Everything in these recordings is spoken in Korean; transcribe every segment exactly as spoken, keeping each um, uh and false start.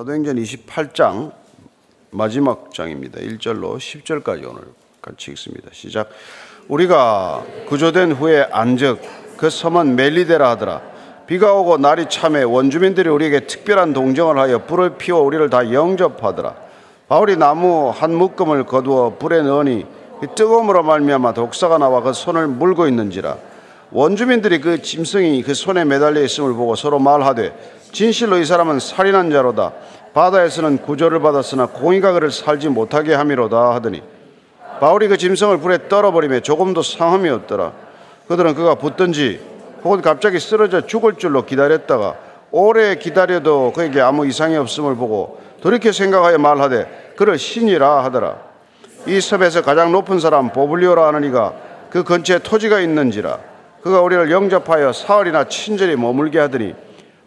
사도행전 이십팔 장 마지막 장입니다. 일 절로 십 절까지 오늘 같이 읽습니다. 시작. 우리가 구조된 후에 안즉 그 섬은 멜리데라 하더라. 비가 오고 날이 참에 원주민들이 우리에게 특별한 동정을 하여 불을 피워 우리를 다 영접하더라. 바울이 나무 한 묶음을 거두어 불에 넣으니 이 뜨거움으로 말미암아 독사가 나와 그 손을 물고 있는지라. 원주민들이 그 짐승이 그 손에 매달려 있음을 보고 서로 말하되 진실로 이 사람은 살인한 자로다. 바다에서는 구조를 받았으나 공의가 그를 살지 못하게 함이로다 하더니 바울이 그 짐승을 불에 떨어버리며 조금도 상함이 없더라. 그들은 그가 붙든지 혹은 갑자기 쓰러져 죽을 줄로 기다렸다가 오래 기다려도 그에게 아무 이상이 없음을 보고 돌이켜 생각하여 말하되 그를 신이라 하더라. 이 섭에서 가장 높은 사람 보블리오라 하는 이가 그 근처에 토지가 있는지라. 그가 우리를 영접하여 사흘이나 친절히 머물게 하더니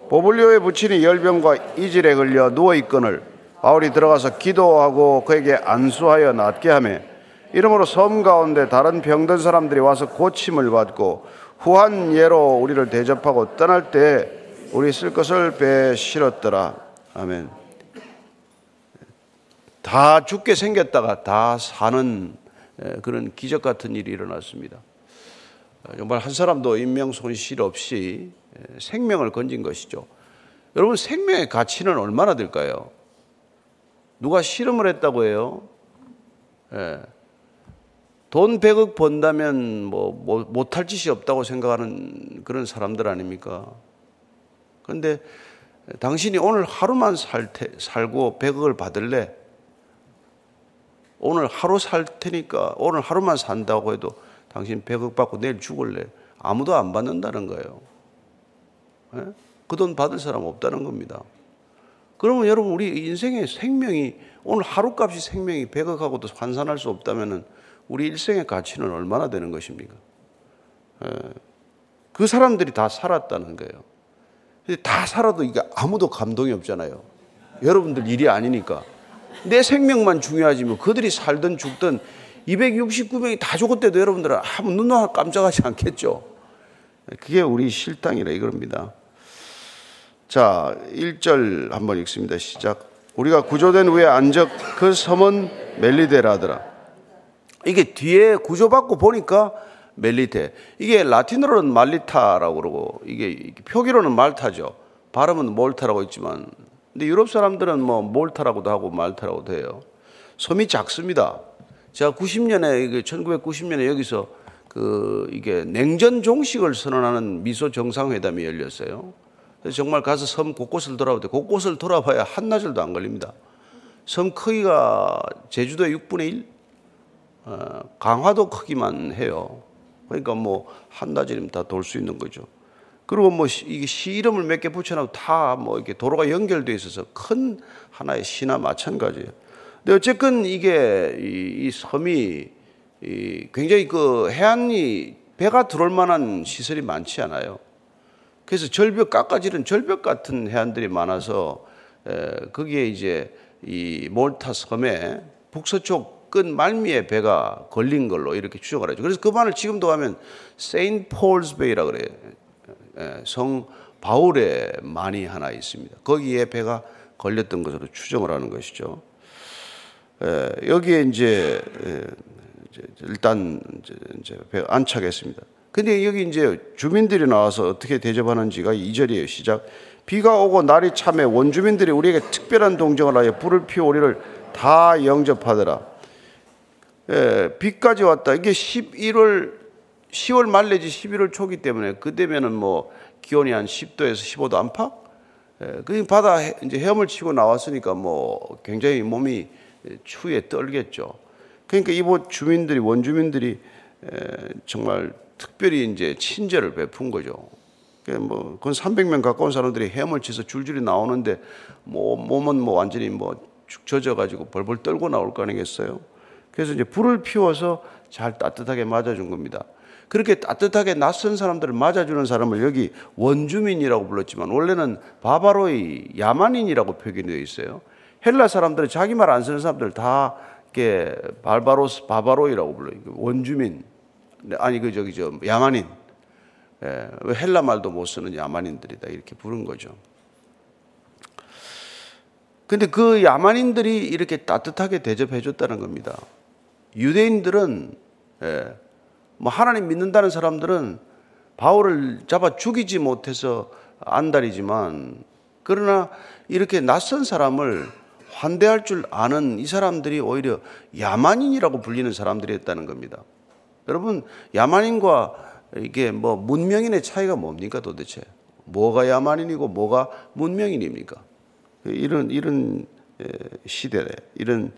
보블리오의 부친이 열병과 이질에 걸려 누워있거늘 바울이 들어가서 기도하고 그에게 안수하여 낫게 하며 이러므로 섬 가운데 다른 병든 사람들이 와서 고침을 받고 후한 예로 우리를 대접하고 떠날 때 우리 쓸 것을 배에 실었더라. 아멘. 다 죽게 생겼다가 다 사는 그런 기적 같은 일이 일어났습니다. 정말 한 사람도 인명 손실 없이 생명을 건진 것이죠. 여러분, 생명의 가치는 얼마나 될까요? 누가 실험을 했다고 해요? 예. 돈 백억 번다면 뭐 못할 짓이 없다고 생각하는 그런 사람들 아닙니까? 그런데 당신이 오늘 하루만 살 테, 살고 백억을 받을래? 오늘 하루 살 테니까 오늘 하루만 산다고 해도 당신 백억 받고 내일 죽을래? 아무도 안 받는다는 거예요. 그 돈 받을 사람 없다는 겁니다. 그러면 여러분, 우리 인생의 생명이 오늘 하루값이 생명이 백억하고도 환산할 수 없다면 우리 일생의 가치는 얼마나 되는 것입니까? 그 사람들이 다 살았다는 거예요. 다 살아도 이게 아무도 감동이 없잖아요. 여러분들 일이 아니니까. 내 생명만 중요하지 뭐 그들이 살든 죽든 이백육십구 명이 다 죽었대도 여러분들은 아무 눈 하나 깜짝하지 않겠죠. 그게 우리 실당이라 이겁니다. 자, 일 절 한번 읽습니다. 시작. 우리가 구조된 후에 안적 그 섬은 멜리데라더라. 이게 뒤에 구조받고 보니까 멜리데. 이게 라틴어로는 말리타라고 그러고 이게 표기로는 말타죠. 발음은 몰타라고 있지만 근데 유럽 사람들은 뭐 몰타라고도 하고 말타라고도 해요. 섬이 작습니다. 제가 구십 년에 천구백구십 년에 여기서 그 이게 냉전 종식을 선언하는 미소 정상회담이 열렸어요. 그래서 정말 가서 섬 곳곳을 돌아보되 곳곳을 돌아봐야 한나절도 안 걸립니다. 섬 크기가 제주도의 육분의 일, 어, 강화도 크기만 해요. 그러니까 뭐 한나절이면 다 돌 수 있는 거죠. 그리고 뭐 이게 시 이름을 몇 개 붙여놔도 다 뭐 이렇게 도로가 연결되어 있어서 큰 하나의 시나 마찬가지예요. 근데 어쨌든 이게 이, 이 섬이 이 굉장히 그 해안이 배가 들어올 만한 시설이 많지 않아요. 그래서 절벽 깎아지는 절벽 같은 해안들이 많아서 에, 거기에 이제 이 몰타 섬의 북서쪽 끝 말미에 배가 걸린 걸로 이렇게 추정을 하죠. 그래서 그 반을 지금도 가면 세인트 폴스 베이라 그래요. 에, 성 바울의 만이 하나 있습니다. 거기에 배가 걸렸던 것으로 추정을 하는 것이죠. 에, 여기에 이제 에, 일단 이제 안착했습니다. 근데 여기 이제 주민들이 나와서 어떻게 대접하는지가 이 절이에요. 시작. 비가 오고 날이 참에 원주민들이 우리에게 특별한 동정을 하여 불을 피워 우리를 다 영접하더라. 예, 비까지 왔다. 이게 십일월, 시월 말 내지 십일월 초기 때문에 그때면은 뭐 기온이 한 십 도에서 십오 도 안팎. 예, 그 바다 이제 헤엄을 치고 나왔으니까 뭐 굉장히 몸이 추위에 떨겠죠. 그러니까 이곳 주민들이 원주민들이 정말 특별히 이제 친절을 베푼 거죠. 뭐 그건 삼백 명 가까운 사람들이 헤엄을 치서 줄줄이 나오는데 뭐 몸은 뭐 완전히 뭐 젖어가지고 벌벌 떨고 나올 거 아니겠어요? 그래서 이제 불을 피워서 잘 따뜻하게 맞아준 겁니다. 그렇게 따뜻하게 낯선 사람들을 맞아주는 사람을 여기 원주민이라고 불렀지만 원래는 바바로이 야만인이라고 표기되어 있어요. 헬라 사람들은 자기 말 안 쓰는 사람들 다 이게 발바로스 바바로이라고 불러요. 원주민 아니 그 저기 저 야만인. 예, 헬라 말도 못 쓰는 야만인들이다 이렇게 부른 거죠. 근데 그 야만인들이 이렇게 따뜻하게 대접해 줬다는 겁니다. 유대인들은, 예, 뭐 하나님 믿는다는 사람들은 바울을 잡아 죽이지 못해서 안달이지만, 그러나 이렇게 낯선 사람을 환대할 줄 아는 이 사람들이 오히려 야만인이라고 불리는 사람들이었다는 겁니다. 여러분, 야만인과 이게 뭐 문명인의 차이가 뭡니까 도대체? 뭐가 야만인이고 뭐가 문명인입니까? 이런, 이런 시대에 이런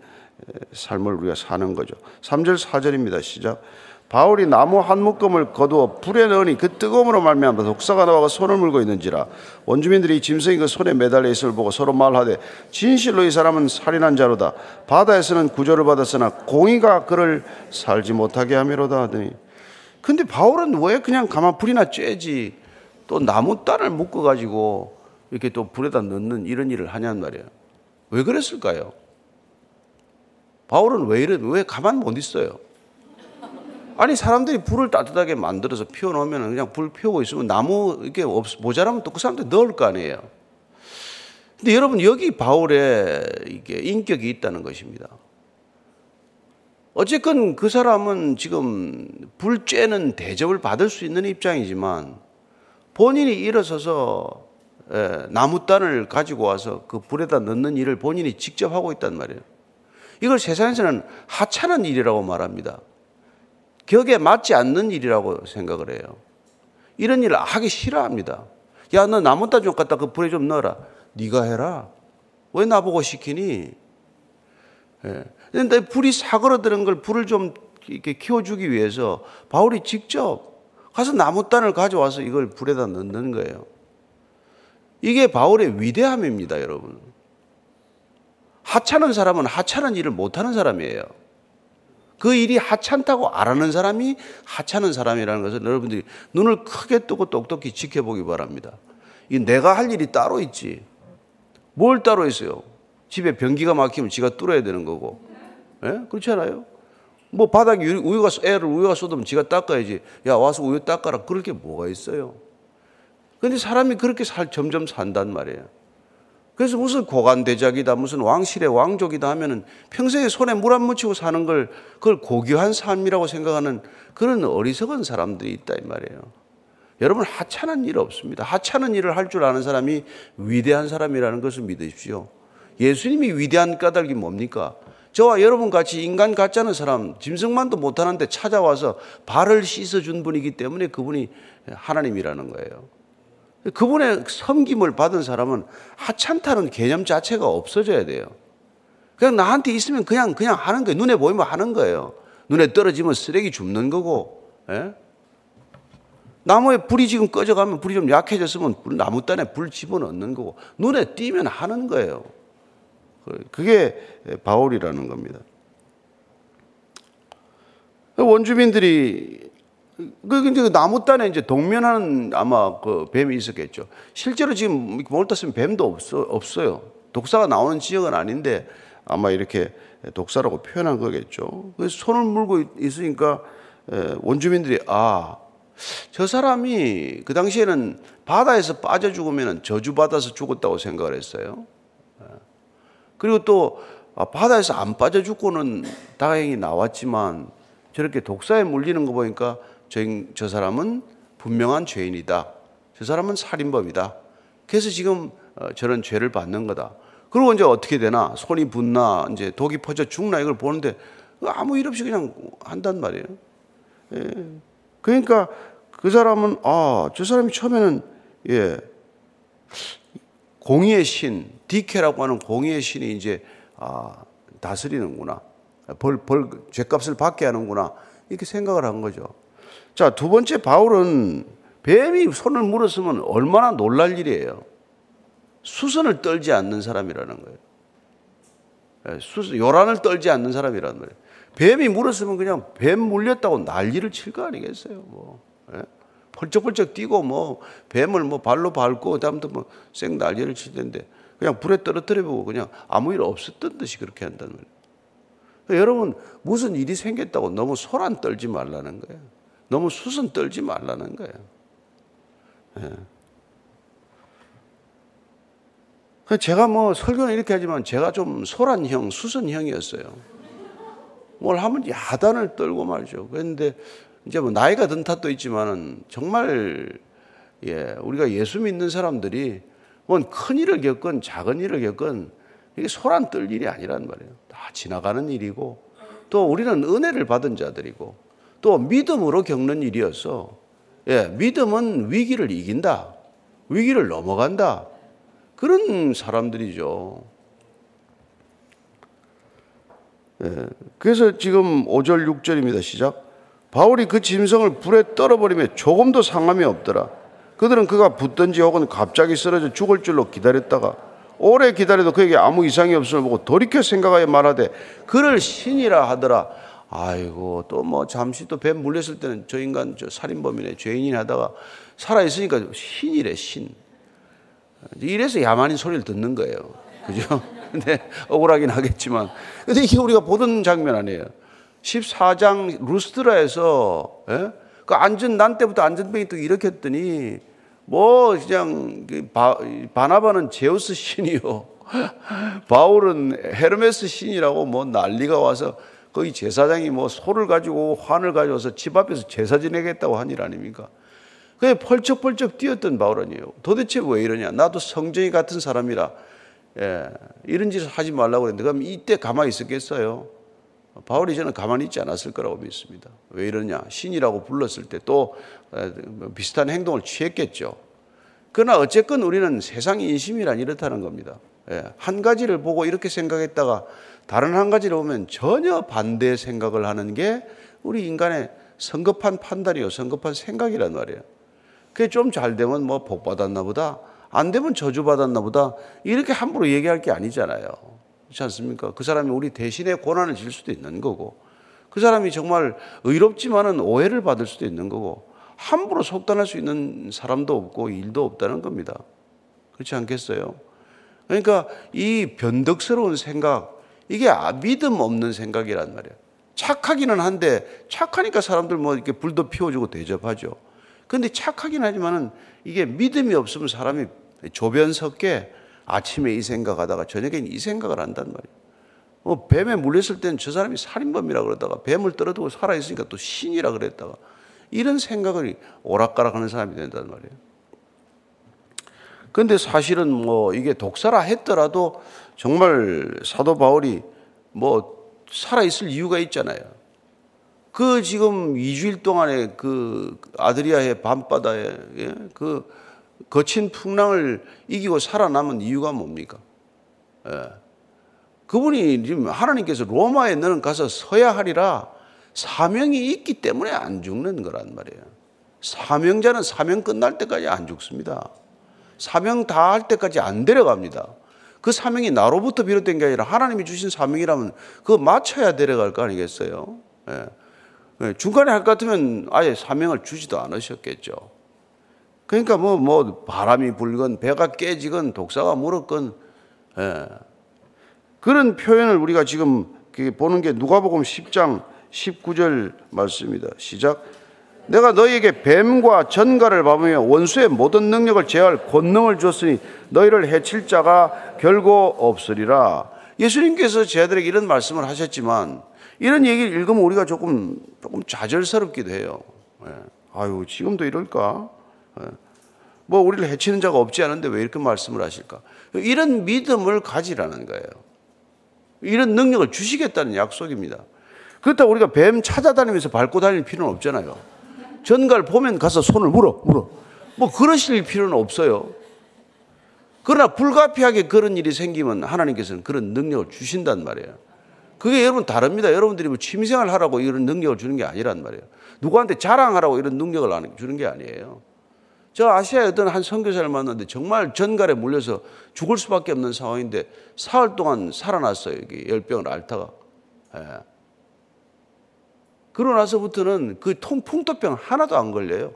삶을 우리가 사는 거죠. 삼 절 사 절입니다. 시작. 바울이 나무 한 묶음을 거두어 불에 넣으니 그 뜨거움으로 말미암아 독사가 나와 손을 물고 있는지라. 원주민들이 짐승이 그 손에 매달려 있음을 보고 서로 말하되 진실로 이 사람은 살인한 자로다. 바다에서는 구조를 받았으나 공의가 그를 살지 못하게 하미로다 하더니. 근데 바울은 왜 그냥 가만 불이나 쬐지 또 나무단을 묶어가지고 이렇게 또 불에다 넣는 이런 일을 하냐는 말이에요. 왜 그랬을까요? 바울은 왜 이래, 왜 가만 못 있어요? 아니, 사람들이 불을 따뜻하게 만들어서 피워놓으면 그냥 불 피우고 있으면 나무 이렇게 없, 모자라면 또 그 사람들 넣을 거 아니에요. 근데 여러분, 여기 바울의 이게 인격이 있다는 것입니다. 어쨌건 그 사람은 지금 불 쬐는 대접을 받을 수 있는 입장이지만 본인이 일어서서 나무단을 가지고 와서 그 불에다 넣는 일을 본인이 직접 하고 있단 말이에요. 이걸 세상에서는 하찮은 일이라고 말합니다. 격에 맞지 않는 일이라고 생각을 해요. 이런 일을 하기 싫어합니다. 야, 너 나뭇단 좀 갖다 그 불에 좀 넣어라. 네가 해라. 왜 나보고 시키니? 예. 근데 불이 사그러드는 걸 불을 좀 이렇게 키워주기 위해서 바울이 직접 가서 나뭇단을 가져와서 이걸 불에다 넣는 거예요. 이게 바울의 위대함입니다, 여러분. 하찮은 사람은 하찮은 일을 못하는 사람이에요. 그 일이 하찮다고 알아는 사람이 하찮은 사람이라는 것을 여러분들이 눈을 크게 뜨고 똑똑히 지켜보기 바랍니다. 이 내가 할 일이 따로 있지. 뭘 따로 있어요? 집에 변기가 막히면 지가 뚫어야 되는 거고. 예? 그렇지 않아요? 뭐 바닥에 우유가, 애를 우유가 쏟으면 지가 닦아야지. 야, 와서 우유 닦아라. 그럴 게 뭐가 있어요? 근데 사람이 그렇게 살, 점점 산단 말이에요. 그래서 무슨 고관대작이다, 무슨 왕실의 왕족이다 하면은 평생에 손에 물 안 묻히고 사는 걸 그걸 고귀한 삶이라고 생각하는 그런 어리석은 사람들이 있다 이 말이에요. 여러분, 하찮은 일 없습니다. 하찮은 일을 할 줄 아는 사람이 위대한 사람이라는 것을 믿으십시오. 예수님이 위대한 까닭이 뭡니까? 저와 여러분 같이 인간 같지 않은 사람, 짐승만도 못하는데 찾아와서 발을 씻어준 분이기 때문에 그분이 하나님이라는 거예요. 그분의 섬김을 받은 사람은 하찮다는 개념 자체가 없어져야 돼요. 그냥 나한테 있으면 그냥, 그냥 하는 거예요. 눈에 보이면 하는 거예요. 눈에 떨어지면 쓰레기 줍는 거고, 예? 나무에 불이 지금 꺼져가면 불이 좀 약해졌으면 나무단에 불 집어넣는 거고, 눈에 띄면 하는 거예요. 그게 바울이라는 겁니다. 원주민들이 그 나무단에 이제 동면하는 아마 그 뱀이 있었겠죠. 실제로 지금 몰타 쓰면 뱀도 없어, 없어요. 독사가 나오는 지역은 아닌데 아마 이렇게 독사라고 표현한 거겠죠. 그래서 손을 물고 있으니까 원주민들이 아, 저 사람이 그 당시에는 바다에서 빠져 죽으면 저주받아서 죽었다고 생각을 했어요. 그리고 또 바다에서 안 빠져 죽고는 다행히 나왔지만 저렇게 독사에 물리는 거 보니까 저, 저 사람은 분명한 죄인이다. 저 사람은 살인범이다. 그래서 지금 저런 죄를 받는 거다. 그리고 이제 어떻게 되나? 손이 붓나? 이제 독이 퍼져 죽나? 이걸 보는데 아무 일 없이 그냥 한단 말이에요. 예. 그러니까 그 사람은, 아, 저 사람이 처음에는, 예, 공의의 신, 디케라고 하는 공의의 신이 이제, 아, 다스리는구나. 벌, 벌, 죄값을 받게 하는구나. 이렇게 생각을 한 거죠. 자, 두 번째 바울은 뱀이 손을 물었으면 얼마나 놀랄 일이에요. 수선을 떨지 않는 사람이라는 거예요. 수선, 요란을 떨지 않는 사람이라는 거예요. 뱀이 물었으면 그냥 뱀 물렸다고 난리를 칠 거 아니겠어요. 뭐, 예? 펄쩍펄쩍 뛰고 뭐 뱀을 뭐 발로 밟고 그다음부터 뭐 쌩 난리를 칠 텐데 그냥 불에 떨어뜨려보고 그냥 아무 일 없었던 듯이 그렇게 한다는 거예요. 여러분, 무슨 일이 생겼다고 너무 소란 떨지 말라는 거예요. 너무 수선 떨지 말라는 거예요. 예. 제가 뭐 설교는 이렇게 하지만 제가 좀 소란형, 수선형이었어요. 뭘 하면 야단을 떨고 말이죠. 그런데 이제 뭐 나이가 든 탓도 있지만은 정말 예, 우리가 예수 믿는 사람들이 뭔 큰 일을 겪건 작은 일을 겪건 이게 소란 떨 일이 아니란 말이에요. 다 지나가는 일이고 또 우리는 은혜를 받은 자들이고 또 믿음으로 겪는 일이어서 예, 믿음은 위기를 이긴다. 위기를 넘어간다. 그런 사람들이죠. 예, 그래서 지금 오 절 육 절입니다. 시작. 바울이 그 짐승을 불에 떨어버리며 조금도 상함이 없더라. 그들은 그가 붙든지 혹은 갑자기 쓰러져 죽을 줄로 기다렸다가 오래 기다려도 그에게 아무 이상이 없음을 보고 돌이켜 생각하여 말하되 그를 신이라 하더라. 아이고 또 뭐 잠시 또 배 물렸을 때는 저 인간 저 살인범이네 죄인이네 하다가 살아있으니까 신이래 신. 이래서 야만인 소리를 듣는 거예요. 그죠? 근데 억울하긴 하겠지만 근데 이게 우리가 보던 장면 아니에요. 십사 장 루스드라에서 예? 그 안전 난 때부터 안전병이 또 일으켰더니 뭐 그냥 바, 바나바는 제우스 신이요 바울은 헤르메스 신이라고 뭐 난리가 와서 거기 제사장이 뭐 소를 가지고 환을 가져와서 집 앞에서 제사 지내겠다고 한 일 아닙니까? 그게 펄쩍펄쩍 뛰었던 바울은요. 도대체 왜 이러냐? 나도 성정이 같은 사람이라 예, 이런 짓을 하지 말라고 그랬는데 그럼 이때 가만히 있었겠어요? 바울이 저는 가만히 있지 않았을 거라고 믿습니다. 왜 이러냐? 신이라고 불렀을 때 또 비슷한 행동을 취했겠죠. 그러나 어쨌건 우리는 세상의 인심이란 이렇다는 겁니다. 한 가지를 보고 이렇게 생각했다가 다른 한 가지를 보면 전혀 반대의 생각을 하는 게 우리 인간의 성급한 판단이요 성급한 생각이란 말이에요. 그게 좀 잘 되면 뭐 복 받았나 보다 안 되면 저주 받았나 보다 이렇게 함부로 얘기할 게 아니잖아요. 그렇지 않습니까? 그 사람이 우리 대신에 고난을 질 수도 있는 거고 그 사람이 정말 의롭지만은 오해를 받을 수도 있는 거고 함부로 속단할 수 있는 사람도 없고 일도 없다는 겁니다. 그렇지 않겠어요? 그러니까 이 변덕스러운 생각 이게 믿음 없는 생각이란 말이에요. 착하기는 한데 착하니까 사람들 뭐 이렇게 불도 피워주고 대접하죠. 그런데 착하긴 하지만은 이게 믿음이 없으면 사람이 조변석게 아침에 이 생각하다가 저녁엔 이 생각을 한단 말이에요. 뭐 뱀에 물렸을 때는 저 사람이 살인범이라 그러다가 뱀을 떨어뜨리고 살아있으니까 또 신이라 그랬다가 이런 생각을 오락가락하는 사람이 된단 말이에요. 그런데 사실은 뭐 이게 독사라 했더라도 정말 사도 바울이 뭐 살아있을 이유가 있잖아요. 그 지금 이 주일 동안에 그 아드리아의 밤바다에 그 거친 풍랑을 이기고 살아남은 이유가 뭡니까? 예. 그분이 지금 하나님께서 로마에 너는 가서 서야 하리라 사명이 있기 때문에 안 죽는 거란 말이에요. 사명자는 사명 끝날 때까지 안 죽습니다. 사명 다 할 때까지 안 데려갑니다. 그 사명이 나로부터 비롯된 게 아니라 하나님이 주신 사명이라면 그거 맞춰야 데려갈 거 아니겠어요? 예. 예. 중간에 할 것 같으면 아예 사명을 주지도 않으셨겠죠. 그러니까 뭐, 뭐, 바람이 불건, 배가 깨지건, 독사가 물었건, 예. 그런 표현을 우리가 지금 보는 게 누가복음 십 장 십구 절 말씀입니다. 시작. 내가 너희에게 뱀과 전갈을 밟으며 원수의 모든 능력을 제어할 권능을 주었으니 너희를 해칠 자가 결코 없으리라. 예수님께서 제자들에게 이런 말씀을 하셨지만 이런 얘기를 읽으면 우리가 조금, 조금 좌절스럽기도 해요. 예. 아유, 지금도 이럴까? 뭐 우리를 해치는 자가 없지 않은데 왜 이렇게 말씀을 하실까? 이런 믿음을 가지라는 거예요. 이런 능력을 주시겠다는 약속입니다. 그렇다고 우리가 뱀 찾아다니면서 밟고 다닐 필요는 없잖아요. 전갈 보면 가서 손을 물어 물어 뭐 그러실 필요는 없어요. 그러나 불가피하게 그런 일이 생기면 하나님께서는 그런 능력을 주신단 말이에요. 그게 여러분 다릅니다. 여러분들이 뭐 취미생활 하라고 이런 능력을 주는 게 아니란 말이에요. 누구한테 자랑하라고 이런 능력을 주는 게 아니에요. 저 아시아의 어떤 한 선교사를 만났는데 정말 전갈에 물려서 죽을 수밖에 없는 상황인데 사흘 동안 살아났어요. 이게 열병을 앓다가. 예. 그러고 나서부터는 그 풍토병 하나도 안 걸려요.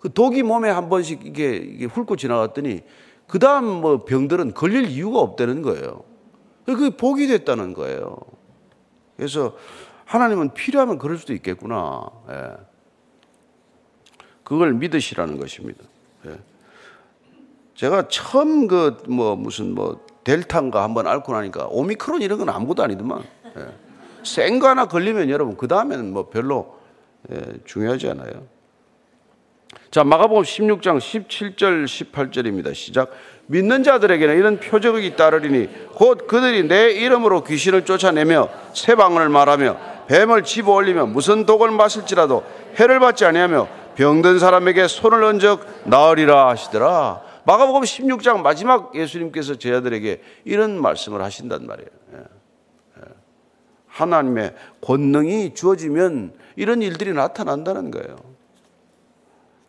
그 독이 몸에 한 번씩 이게, 이게 훑고 지나갔더니 그 다음 뭐 병들은 걸릴 이유가 없다는 거예요. 그게 복이 됐다는 거예요. 그래서 하나님은 필요하면 그럴 수도 있겠구나. 예. 그걸 믿으시라는 것입니다. 예. 제가 처음 그 뭐 무슨 뭐 델타인가 한번 앓고 나니까 오미크론 이런 건 아무것도 아니더만. 예. 센 거 하나 걸리면 여러분 그 다음에는 뭐 별로 예, 중요하지 않아요. 자, 마가복음 십육 장 십칠 절 십팔 절입니다. 시작. 믿는 자들에게는 이런 표적이 따르리니 곧 그들이 내 이름으로 귀신을 쫓아내며 새 방언을 말하며 뱀을 집어올리며 무슨 독을 마실지라도 해를 받지 아니하며 병든 사람에게 손을 얹어 나으리라 하시더라. 마가복음 십육 장 마지막 예수님께서 제자들에게 이런 말씀을 하신단 말이에요. 하나님의 권능이 주어지면 이런 일들이 나타난다는 거예요.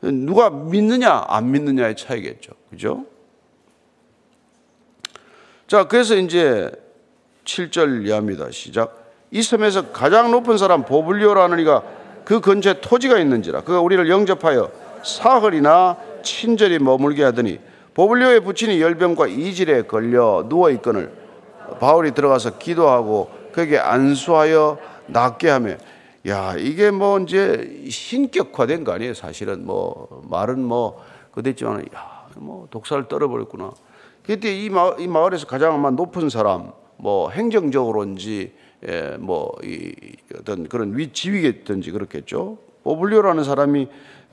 누가 믿느냐 안 믿느냐의 차이겠죠. 그죠? 자, 그래서 이제 칠 절 이하입니다. 시작. 이 섬에서 가장 높은 사람 보블리오라는 이가 그 근처에 토지가 있는지라 그가 우리를 영접하여 사흘이나 친절히 머물게 하더니 보블리오의 부친이 열병과 이질에 걸려 누워 있거늘 바울이 들어가서 기도하고 그에게 안수하여 낫게 하며. 야, 이게 뭐 이제 신격화된 거 아니에요? 사실은 뭐 말은 뭐 그랬지만 야, 뭐 독사를 떨어버렸구나. 그때 이 마을, 이 마을에서 가장 높은 사람, 뭐 행정적으로인지 예, 뭐 이 어떤 그런 위 지위겠든지 그렇겠죠. 보블리오라는 사람이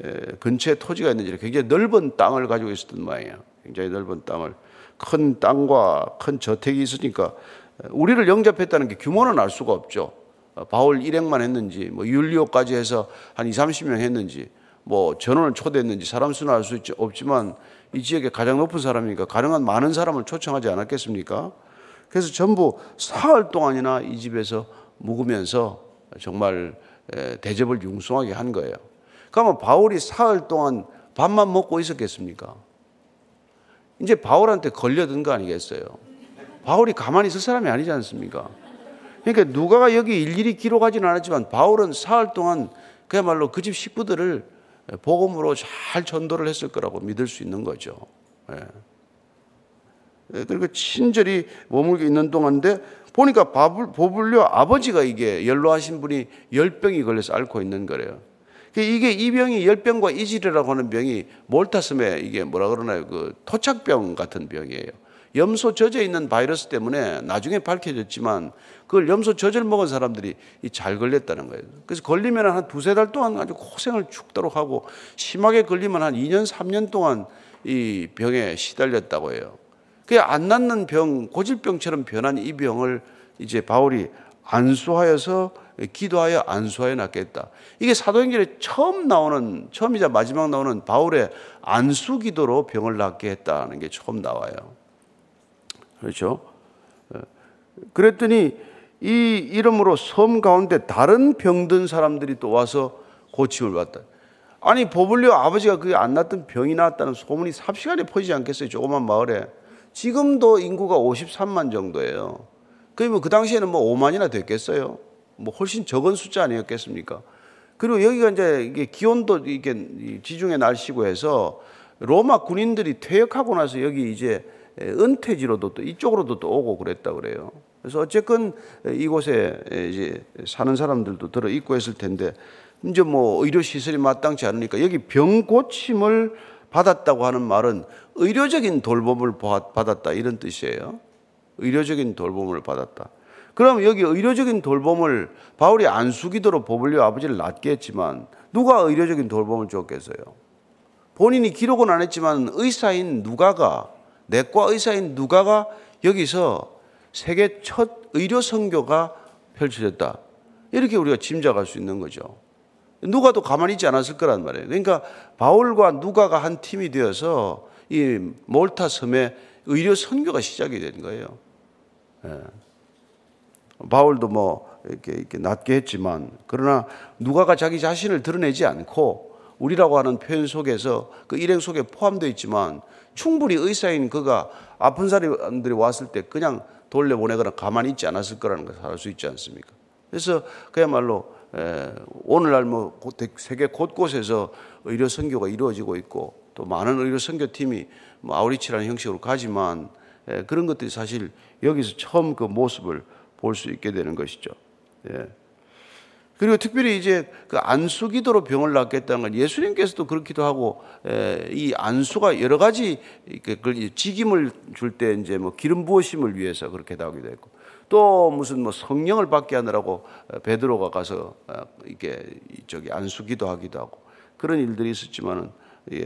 예, 근처에 토지가 있는지 굉장히 넓은 땅을 가지고 있었던 모양이야. 굉장히 넓은 땅을 큰 땅과 큰 저택이 있으니까 우리를 영접했다는 게 규모는 알 수가 없죠. 바울 일행만 했는지 뭐 율리오까지 해서 한 이삼십 명 했는지 뭐 전원을 초대했는지 사람 수는 알 수 없지만 이 지역에 가장 높은 사람이니까 가능한 많은 사람을 초청하지 않았겠습니까? 그래서 전부 사흘 동안이나 이 집에서 묵으면서 정말 대접을 융숭하게 한 거예요. 그러면 바울이 사흘 동안 밥만 먹고 있었겠습니까? 이제 바울한테 걸려든 거 아니겠어요? 바울이 가만히 있을 사람이 아니지 않습니까? 그러니까 누가가 여기 일일이 기록하지는 않았지만 바울은 사흘 동안 그야말로 그 집 식구들을 복음으로 잘 전도를 했을 거라고 믿을 수 있는 거죠. 예. 그리고 친절히 머물게 있는 동안인데 보니까 보블리오 아버지가 이게 연로하신 분이 열병이 걸려서 앓고 있는 거래요. 이게 이 병이 열병과 이질이라고 하는 병이 몰타섬에 이게 뭐라 그러나요? 그 토착병 같은 병이에요. 염소 젖에 있는 바이러스 때문에 나중에 밝혀졌지만 그걸 염소 젖을 먹은 사람들이 잘 걸렸다는 거예요. 그래서 걸리면 한 두세 달 동안 아주 고생을 죽도록 하고 심하게 걸리면 한 이 년, 삼 년 동안 이 병에 시달렸다고 해요. 그게 안 낫는 병, 고질병처럼 변한 이 병을 이제 바울이 안수하여서 기도하여 안수하여 낫겠다. 이게 사도행전에 처음 나오는, 처음이자 마지막 나오는 바울의 안수 기도로 병을 낫게 했다는 게 처음 나와요. 그렇죠. 그랬더니 이 이름으로 섬 가운데 다른 병든 사람들이 또 와서 고침을 받다. 아니, 보블리오 아버지가 그게 안 났던 병이 났다는 소문이 삽시간에 퍼지지 않겠어요? 조그만 마을에. 지금도 인구가 오십삼만 정도예요. 그러면 그 당시에는 뭐 오만이나 됐겠어요? 뭐 훨씬 적은 숫자 아니었겠습니까? 그리고 여기가 이제 이게 기온도 이게 지중해 날씨고 해서 로마 군인들이 퇴역하고 나서 여기 이제 은퇴지로도 또 이쪽으로도 또 오고 그랬다 그래요. 그래서 어쨌건 이곳에 이제 사는 사람들도 들어 있고 했을 텐데 이제 뭐 의료 시설이 마땅치 않으니까 여기 병 고침을 받았다고 하는 말은 의료적인 돌봄을 받았다 이런 뜻이에요. 의료적인 돌봄을 받았다. 그럼 여기 의료적인 돌봄을 바울이 안수기도로 보블리오 아버지를 낫게 했지만 누가 의료적인 돌봄을 줬겠어요? 본인이 기록은 안 했지만 의사인 누가가 내과 의사인 누가가 여기서 세계 첫 의료 선교가 펼쳐졌다. 이렇게 우리가 짐작할 수 있는 거죠. 누가도 가만히 있지 않았을 거란 말이에요. 그러니까 바울과 누가가 한 팀이 되어서 이 몰타 섬에 의료 선교가 시작이 된 거예요. 예. 바울도 뭐 이렇게, 이렇게 낫게 했지만 그러나 누가가 자기 자신을 드러내지 않고 우리라고 하는 표현 속에서 그 일행 속에 포함되어 있지만 충분히 의사인 그가 아픈 사람들이 왔을 때 그냥 돌려보내거나 가만히 있지 않았을 거라는 것을 알 수 있지 않습니까? 그래서 그야말로 오늘날 뭐 세계 곳곳에서 의료 선교가 이루어지고 있고 또 많은 의료 선교팀이 뭐 아우리치라는 형식으로 가지만 그런 것들이 사실 여기서 처음 그 모습을 볼 수 있게 되는 것이죠. 그리고 특별히 이제 그 안수 기도로 병을 낫겠다는 건 예수님께서도 그렇기도 하고, 이 안수가 여러 가지 직임을 줄 때 이제 뭐 기름 부으심을 위해서 그렇게 나오기도 했고, 또 무슨 뭐 성령을 받게 하느라고 베드로가 가서 이렇게 저기 안수 기도하기도 하고 그런 일들이 있었지만은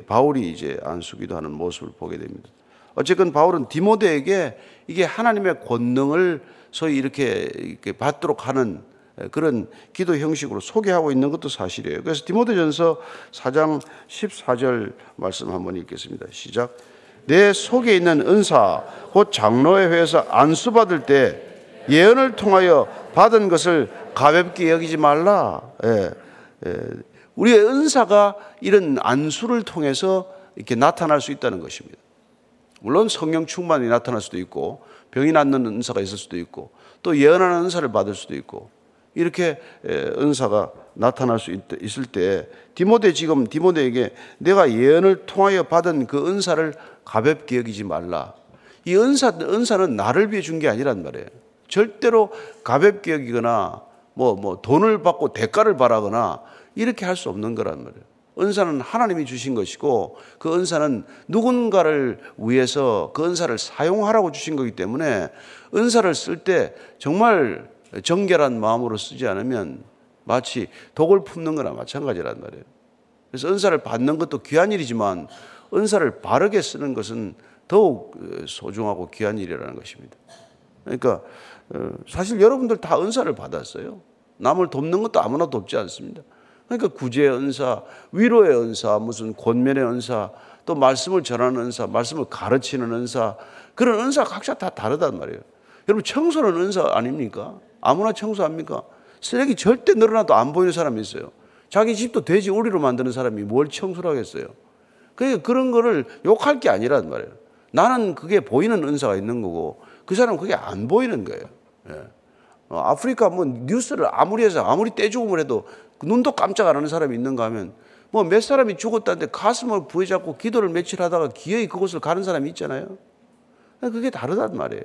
바울이 이제 안수 기도하는 모습을 보게 됩니다. 어쨌든 바울은 디모데에게 이게 하나님의 권능을 소위 이렇게, 이렇게 받도록 하는 그런 기도 형식으로 소개하고 있는 것도 사실이에요. 그래서 디모데전서 사 장 십사 절 말씀 한번 읽겠습니다. 시작. 내 속에 있는 은사 곧 장로의 회에서 안수 받을 때 예언을 통하여 받은 것을 가볍게 여기지 말라. 예, 예. 우리의 은사가 이런 안수를 통해서 이렇게 나타날 수 있다는 것입니다. 물론 성령 충만이 나타날 수도 있고, 병이 낫는 은사가 있을 수도 있고, 또 예언하는 은사를 받을 수도 있고, 이렇게 은사가 나타날 수 있을 때 디모데, 지금 디모데에게 내가 예언을 통하여 받은 그 은사를 가볍게 여기지 말라. 이 은사, 은사는 나를 위해 준 게 아니란 말이에요. 절대로 가볍게 여기거나 뭐, 뭐 돈을 받고 대가를 바라거나 이렇게 할 수 없는 거란 말이에요. 은사는 하나님이 주신 것이고, 그 은사는 누군가를 위해서 그 은사를 사용하라고 주신 거기 때문에 은사를 쓸 때 정말 정결한 마음으로 쓰지 않으면 마치 독을 품는 거나 마찬가지란 말이에요. 그래서 은사를 받는 것도 귀한 일이지만 은사를 바르게 쓰는 것은 더욱 소중하고 귀한 일이라는 것입니다. 그러니까 사실 여러분들 다 은사를 받았어요. 남을 돕는 것도 아무나 돕지 않습니다. 그러니까 구제의 은사, 위로의 은사, 무슨 권면의 은사, 또 말씀을 전하는 은사, 말씀을 가르치는 은사, 그런 은사가 각자 다 다르단 말이에요. 여러분, 청소는 은사 아닙니까? 아무나 청소합니까? 쓰레기 절대 늘어나도 안 보이는 사람이 있어요. 자기 집도 돼지 우리로 만드는 사람이 뭘 청소를 하겠어요? 그러니까 그런 거를 욕할 게 아니란 말이에요. 나는 그게 보이는 은사가 있는 거고, 그 사람은 그게 안 보이는 거예요. 예. 어, 아프리카 뭐 뉴스를 아무리 해서 아무리 떼죽음을 해도 눈도 깜짝 안 하는 사람이 있는가 하면, 뭐 몇 사람이 죽었다는데 가슴을 부여잡고 기도를 며칠 하다가 기어이 그곳을 가는 사람이 있잖아요. 그게 다르단 말이에요.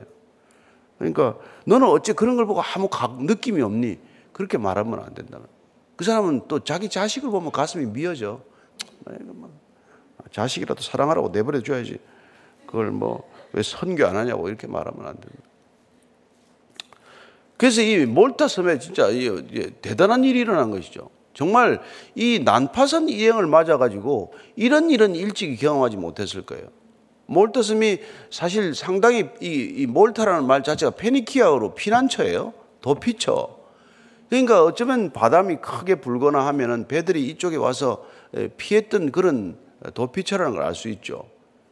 그러니까 너는 어째 그런 걸 보고 아무 각, 느낌이 없니? 그렇게 말하면 안 된다면. 그 사람은 또 자기 자식을 보면 가슴이 미어져. 자식이라도 사랑하라고 내버려 줘야지. 그걸 뭐 왜 선교 안 하냐고 이렇게 말하면 안 됩니다. 그래서 이 몰타 섬에 진짜 대단한 일이 일어난 것이죠. 정말 이 난파선 이행을 맞아가지고 이런 일은 일찍 경험하지 못했을 거예요. 몰타 섬이 사실 상당히 이, 이 몰타라는 말 자체가 페니키아어로 피난처예요. 도피처. 그러니까 어쩌면 바람이 크게 불거나 하면은 배들이 이쪽에 와서 피했던 그런 도피처라는 걸 알 수 있죠.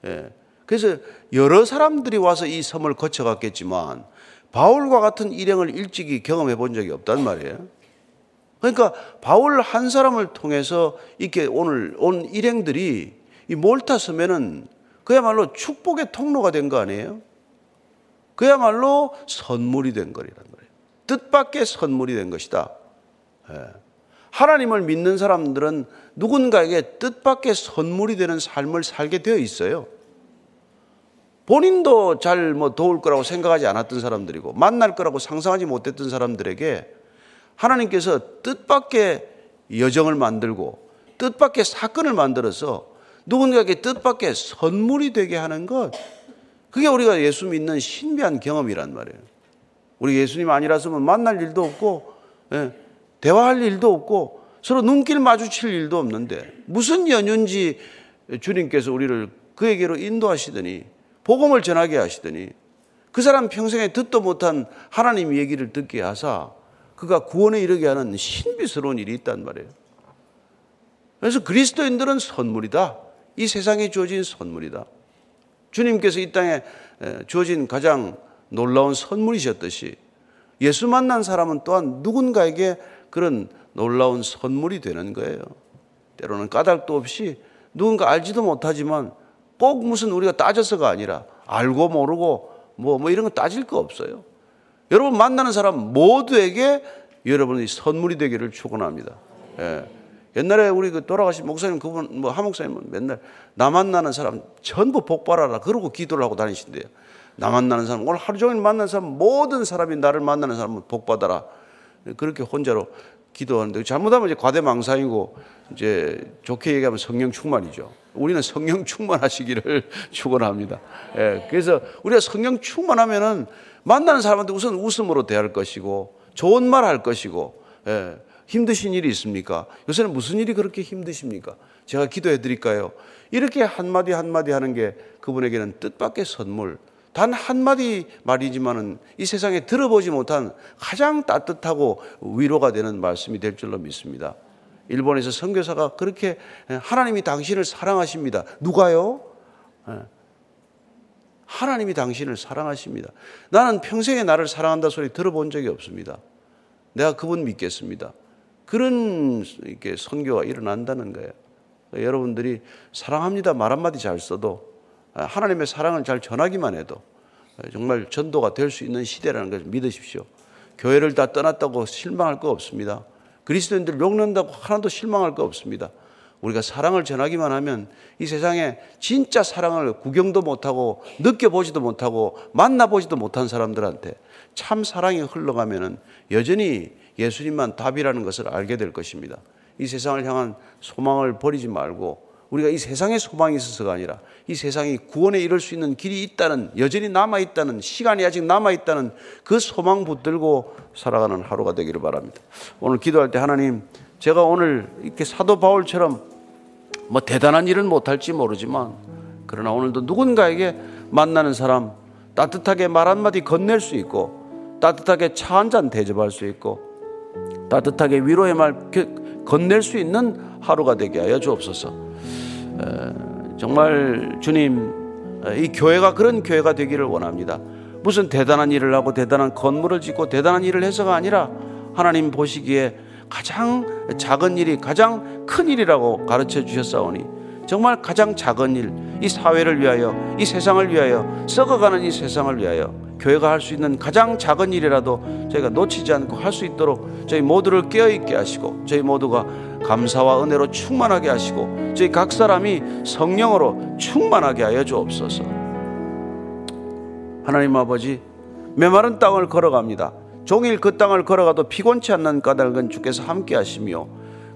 예. 그래서 여러 사람들이 와서 이 섬을 거쳐갔겠지만 바울과 같은 일행을 일찍이 경험해 본 적이 없단 말이에요. 그러니까 바울 한 사람을 통해서 이렇게 오늘 온 일행들이 이 몰타 섬에는 그야말로 축복의 통로가 된 거 아니에요? 그야말로 선물이 된 거란 말이에요. 뜻밖의 선물이 된 것이다. 하나님을 믿는 사람들은 누군가에게 뜻밖의 선물이 되는 삶을 살게 되어 있어요. 본인도 잘 뭐 도울 거라고 생각하지 않았던 사람들이고, 만날 거라고 상상하지 못했던 사람들에게 하나님께서 뜻밖의 여정을 만들고 뜻밖의 사건을 만들어서 누군가에게 뜻밖의 선물이 되게 하는 것, 그게 우리가 예수 믿는 신비한 경험이란 말이에요. 우리 예수님 아니라서는 만날 일도 없고, 예, 대화할 일도 없고, 서로 눈길 마주칠 일도 없는데 무슨 연유인지 주님께서 우리를 그에게로 인도하시더니 복음을 전하게 하시더니 그 사람 평생에 듣도 못한 하나님 얘기를 듣게 하사 그가 구원에 이르게 하는 신비스러운 일이 있단 말이에요. 그래서 그리스도인들은 선물이다. 이 세상에 주어진 선물이다. 주님께서 이 땅에 주어진 가장 놀라운 선물이셨듯이 예수 만난 사람은 또한 누군가에게 그런 놀라운 선물이 되는 거예요. 때로는 까닭도 없이 누군가 알지도 못하지만, 꼭 무슨 우리가 따져서가 아니라 알고 모르고 뭐, 뭐 이런 거 따질 거 없어요. 여러분 만나는 사람 모두에게 여러분이 선물이 되기를 축원합니다. 예. 옛날에 우리 그 돌아가신 목사님, 그분 뭐 하 목사님은 맨날 나 만나는 사람 전부 복받아라 그러고 기도를 하고 다니신대요. 나 만나는 사람, 오늘 하루 종일 만나는 사람, 모든 사람이 나를 만나는 사람은 복받아라. 그렇게 혼자로 기도하는데 잘못하면 이제 과대망상이고 이제 좋게 얘기하면 성령 충만이죠. 우리는 성령 충만하시기를 축원합니다. 예, 그래서 우리가 성령 충만하면은 만나는 사람한테 우선 웃음으로 대할 것이고 좋은 말 할 것이고. 예, 힘드신 일이 있습니까? 요새는 무슨 일이 그렇게 힘드십니까? 제가 기도해 드릴까요? 이렇게 한마디 한마디 하는 게 그분에게는 뜻밖의 선물, 단 한마디 말이지만은 이 세상에 들어보지 못한 가장 따뜻하고 위로가 되는 말씀이 될 줄로 믿습니다. 일본에서 선교사가 그렇게 하나님이 당신을 사랑하십니다. 누가요? 하나님이 당신을 사랑하십니다. 나는 평생에 나를 사랑한다 소리 들어본 적이 없습니다. 내가 그분 믿겠습니다. 그런 이렇게 선교가 일어난다는 거예요. 그러니까 여러분들이 사랑합니다 말 한마디 잘 써도 하나님의 사랑을 잘 전하기만 해도 정말 전도가 될 수 있는 시대라는 것을 믿으십시오. 교회를 다 떠났다고 실망할 거 없습니다. 그리스도인들 욕난다고 하나도 실망할 거 없습니다. 우리가 사랑을 전하기만 하면 이 세상에 진짜 사랑을 구경도 못하고 느껴보지도 못하고 만나보지도 못한 사람들한테 참 사랑이 흘러가면은 여전히 예수님만 답이라는 것을 알게 될 것입니다. 이 세상을 향한 소망을 버리지 말고 우리가 이 세상에 소망이 있어서가 아니라 이 세상이 구원에 이를 수 있는 길이 있다는, 여전히 남아있다는, 시간이 아직 남아있다는 그 소망 붙들고 살아가는 하루가 되기를 바랍니다. 오늘 기도할 때 하나님, 제가 오늘 이렇게 사도 바울처럼 뭐 대단한 일은 못할지 모르지만 그러나 오늘도 누군가에게 만나는 사람 따뜻하게 말 한마디 건넬 수 있고 따뜻하게 차 한잔 대접할 수 있고 따뜻하게 위로의 말 건넬 수 있는 하루가 되게 하여 주옵소서. 정말 주님, 이 교회가 그런 교회가 되기를 원합니다. 무슨 대단한 일을 하고 대단한 건물을 짓고 대단한 일을 해서가 아니라 하나님 보시기에 가장 작은 일이 가장 큰 일이라고 가르쳐 주셨사오니 정말 가장 작은 일, 이 사회를 위하여, 이 세상을 위하여, 썩어가는 이 세상을 위하여 교회가 할 수 있는 가장 작은 일이라도 저희가 놓치지 않고 할 수 있도록 저희 모두를 깨어있게 하시고 저희 모두가 감사와 은혜로 충만하게 하시고 저희 각 사람이 성령으로 충만하게 하여 주옵소서. 하나님 아버지, 메마른 땅을 걸어갑니다. 종일 그 땅을 걸어가도 피곤치 않는 까닭은 주께서 함께 하시며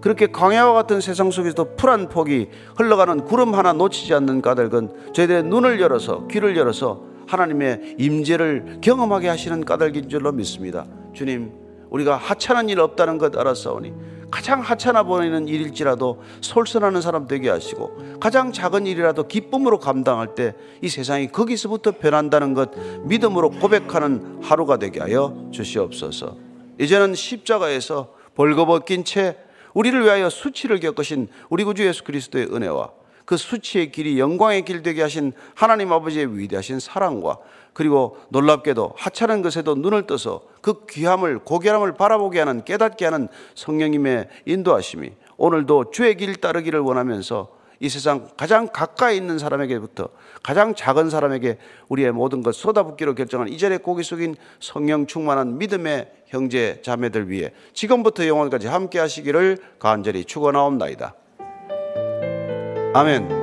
그렇게 광야와 같은 세상 속에서도 푸른 폭이 흘러가는 구름 하나 놓치지 않는 까닭은 저희들의 눈을 열어서 귀를 열어서 하나님의 임재를 경험하게 하시는 까닭인 줄로 믿습니다. 주님, 우리가 하찮은 일 없다는 것 알았사오니 가장 하찮아 보이는 일일지라도 솔선하는 사람 되게 하시고 가장 작은 일이라도 기쁨으로 감당할 때 이 세상이 거기서부터 변한다는 것 믿음으로 고백하는 하루가 되게 하여 주시옵소서. 이제는 십자가에서 벌거벗긴 채 우리를 위하여 수치를 겪으신 우리 구주 예수 그리스도의 은혜와 그 수치의 길이 영광의 길 되게 하신 하나님 아버지의 위대하신 사랑과 그리고 놀랍게도 하찮은 것에도 눈을 떠서 그 귀함을 고결함을 바라보게 하는 깨닫게 하는 성령님의 인도하심이 오늘도 주의 길 따르기를 원하면서 이 세상 가장 가까이 있는 사람에게부터 가장 작은 사람에게 우리의 모든 것 쏟아붓기로 결정한 이 자리에 고개 숙인 성령 충만한 믿음의 형제 자매들 위해 지금부터 영원까지 함께 하시기를 간절히 축원하옵나이다. 아멘.